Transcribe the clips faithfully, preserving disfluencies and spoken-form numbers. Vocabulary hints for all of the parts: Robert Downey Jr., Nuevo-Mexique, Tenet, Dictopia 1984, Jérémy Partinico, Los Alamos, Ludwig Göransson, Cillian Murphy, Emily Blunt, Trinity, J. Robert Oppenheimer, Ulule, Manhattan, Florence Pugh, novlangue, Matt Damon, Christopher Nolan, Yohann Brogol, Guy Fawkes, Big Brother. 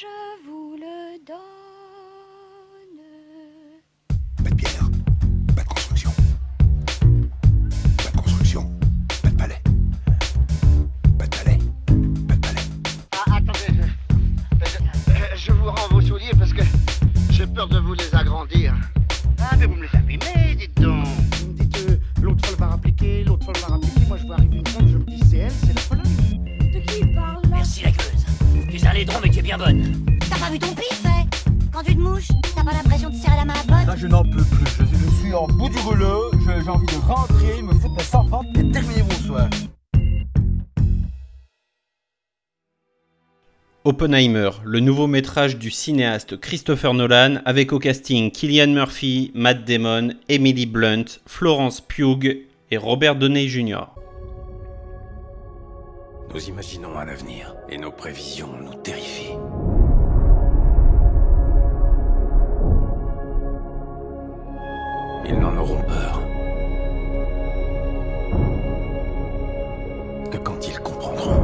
je vous le donne. Pas de pierre, pas de construction. Pas de construction, pas de palais. Pas de palais, pas de palais. Ah, attendez, je, je, je vous rends vos souliers parce que j'ai peur de vous les agrandir. Ah, mais vous me les abîmez, dites donc. Vous me dites, euh, l'autre folle va rappliquer, l'autre folle va rappliquer. Moi, je vois arriver une folle, je me dis, c'est elle, c'est la folle. De qui il parle là? Merci, la gueuse. Tu es un laidron, mais tu es bien bonne. T'as pas vu ton pif, hein? Quand tu te mouches, t'as pas l'impression de serrer la main à pote? Là, je n'en peux plus. Je, je suis en bout du rouleau, j'ai envie de rentrer, me foutre la servante et terminer mon soir. Oppenheimer, le nouveau métrage du cinéaste Christopher Nolan, avec au casting Cillian Murphy, Matt Damon, Emily Blunt, Florence Pugh et Robert Downey junior Nous imaginons un avenir et nos prévisions nous terrifient. Ils n'en auront peur que quand ils comprendront.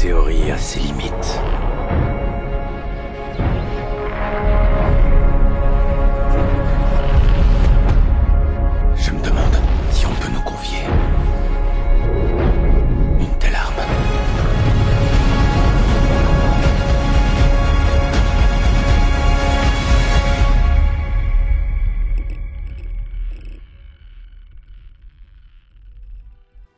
Théorie à ses limites. Je me demande si on peut nous confier une telle arme.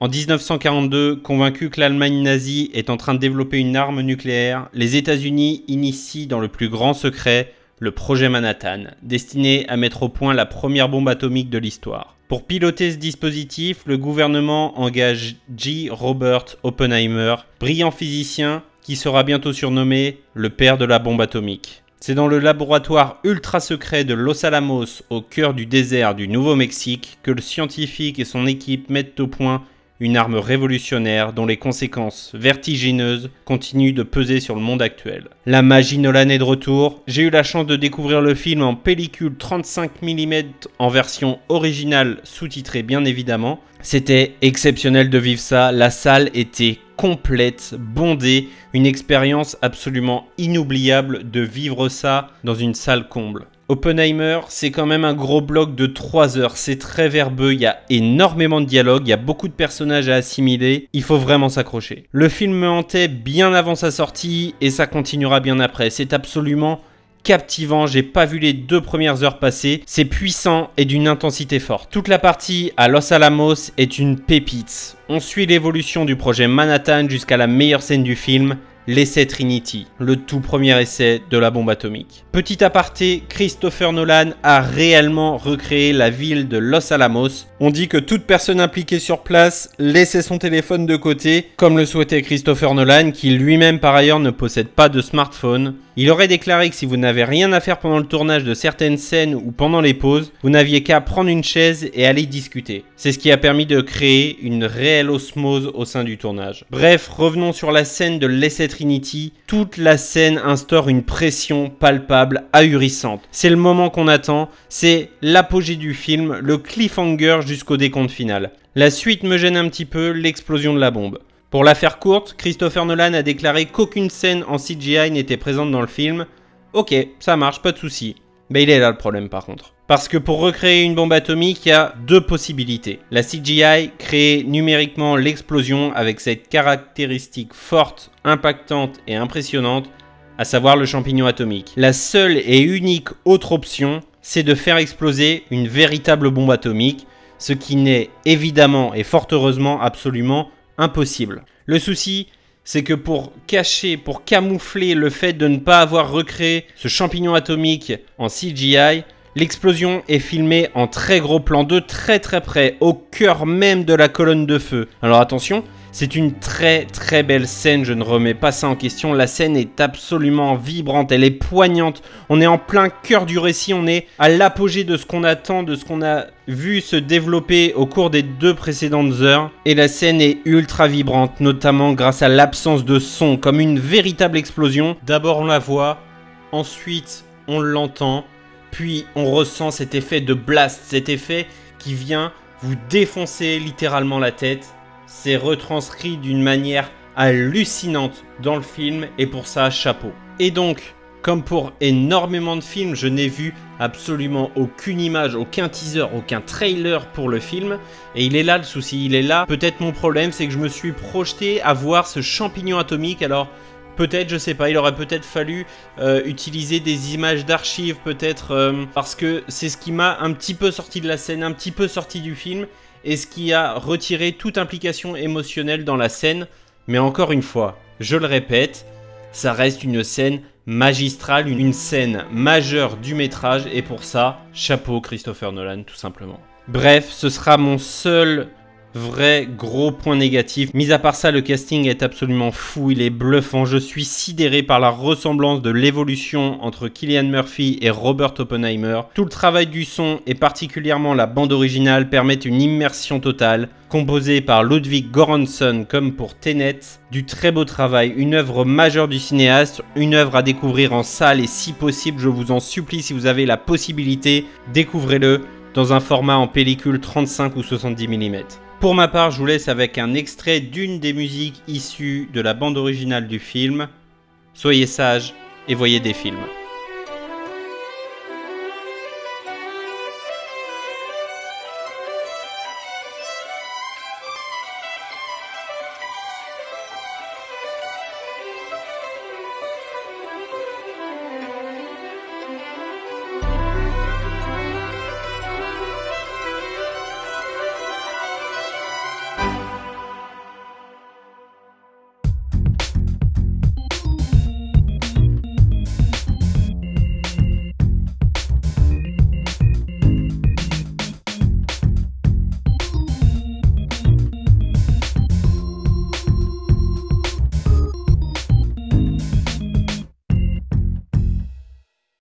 En mille neuf cent quarante-deux, convaincu que l'Allemagne nazie est en train de développer une arme nucléaire, les États-Unis initient dans le plus grand secret le projet Manhattan, destiné à mettre au point la première bombe atomique de l'histoire. Pour piloter ce dispositif, le gouvernement engage J. Robert Oppenheimer, brillant physicien qui sera bientôt surnommé le père de la bombe atomique. C'est dans le laboratoire ultra secret de Los Alamos, au cœur du désert du Nouveau-Mexique, que le scientifique et son équipe mettent au point une arme révolutionnaire dont les conséquences vertigineuses continuent de peser sur le monde actuel. La magie Nolan est de retour. J'ai eu la chance de découvrir le film en pellicule trente-cinq millimètres en version originale, sous-titrée bien évidemment. C'était exceptionnel de vivre ça, la salle était complète, bondée, une expérience absolument inoubliable de vivre ça dans une salle comble. Oppenheimer, c'est quand même un gros bloc de trois heures, c'est très verbeux, il y a énormément de dialogues, il y a beaucoup de personnages à assimiler, il faut vraiment s'accrocher. Le film me hantait bien avant sa sortie et ça continuera bien après, c'est absolument captivant, j'ai pas vu les deux premières heures passer, c'est puissant et d'une intensité forte. Toute la partie à Los Alamos est une pépite, on suit l'évolution du projet Manhattan jusqu'à la meilleure scène du film, l'essai Trinity, le tout premier essai de la bombe atomique. Petit aparté, Christopher Nolan a réellement recréé la ville de Los Alamos. On dit que toute personne impliquée sur place laissait son téléphone de côté, comme le souhaitait Christopher Nolan, qui lui-même par ailleurs ne possède pas de smartphone. Il aurait déclaré que si vous n'avez rien à faire pendant le tournage de certaines scènes ou pendant les pauses, vous n'aviez qu'à prendre une chaise et aller discuter. C'est ce qui a permis de créer une réelle osmose au sein du tournage. Bref, revenons sur la scène de l'essai Trinity, toute la scène instaure une pression palpable, ahurissante. C'est le moment qu'on attend, c'est l'apogée du film, le cliffhanger jusqu'au décompte final. La suite me gêne un petit peu, l'explosion de la bombe. Pour la faire courte, Christopher Nolan a déclaré qu'aucune scène en C G I n'était présente dans le film. Ok, ça marche, pas de souci. Mais il est là le problème par contre. Parce que pour recréer une bombe atomique, il y a deux possibilités. La C G I crée numériquement l'explosion avec cette caractéristique forte, impactante et impressionnante, à savoir le champignon atomique. La seule et unique autre option, c'est de faire exploser une véritable bombe atomique, ce qui n'est évidemment et fort heureusement absolument impossible. Le souci, c'est que pour cacher, pour camoufler le fait de ne pas avoir recréé ce champignon atomique en C G I, L'explosion est filmée en très gros plan de très très près, au cœur même de la colonne de feu. Alors attention, c'est une très très belle scène, je ne remets pas ça en question. La scène est absolument vibrante, elle est poignante. On est en plein cœur du récit, on est à l'apogée de ce qu'on attend, de ce qu'on a vu se développer au cours des deux précédentes heures. Et la scène est ultra vibrante, notamment grâce à l'absence de son, comme une véritable explosion. D'abord on la voit, ensuite on l'entend. Puis on ressent cet effet de blast, cet effet qui vient vous défoncer littéralement la tête. C'est retranscrit d'une manière hallucinante dans le film et pour ça, chapeau. Et donc, comme pour énormément de films, je n'ai vu absolument aucune image, aucun teaser, aucun trailer pour le film. Et il est là le souci, il est là. Peut-être mon problème, c'est que je me suis projeté à voir ce champignon atomique alors... Peut-être, je sais pas, il aurait peut-être fallu euh, utiliser des images d'archives, peut-être, euh, parce que c'est ce qui m'a un petit peu sorti de la scène, un petit peu sorti du film, et ce qui a retiré toute implication émotionnelle dans la scène. Mais encore une fois, je le répète, ça reste une scène magistrale, une scène majeure du métrage, et pour ça, chapeau Christopher Nolan, tout simplement. Bref, ce sera mon seul... vrai gros point négatif. Mis à part ça, le casting est absolument fou, il est bluffant. Je suis sidéré par la ressemblance de l'évolution entre Cillian Murphy et Robert Oppenheimer. Tout le travail du son et particulièrement la bande originale permettent une immersion totale. Composée par Ludwig Göransson comme pour Tenet, du très beau travail, une œuvre majeure du cinéaste, une œuvre à découvrir en salle et si possible, je vous en supplie, si vous avez la possibilité, découvrez-le dans un format en pellicule trente-cinq ou soixante-dix millimètres. Pour ma part, je vous laisse avec un extrait d'une des musiques issues de la bande originale du film. Soyez sages et voyez des films.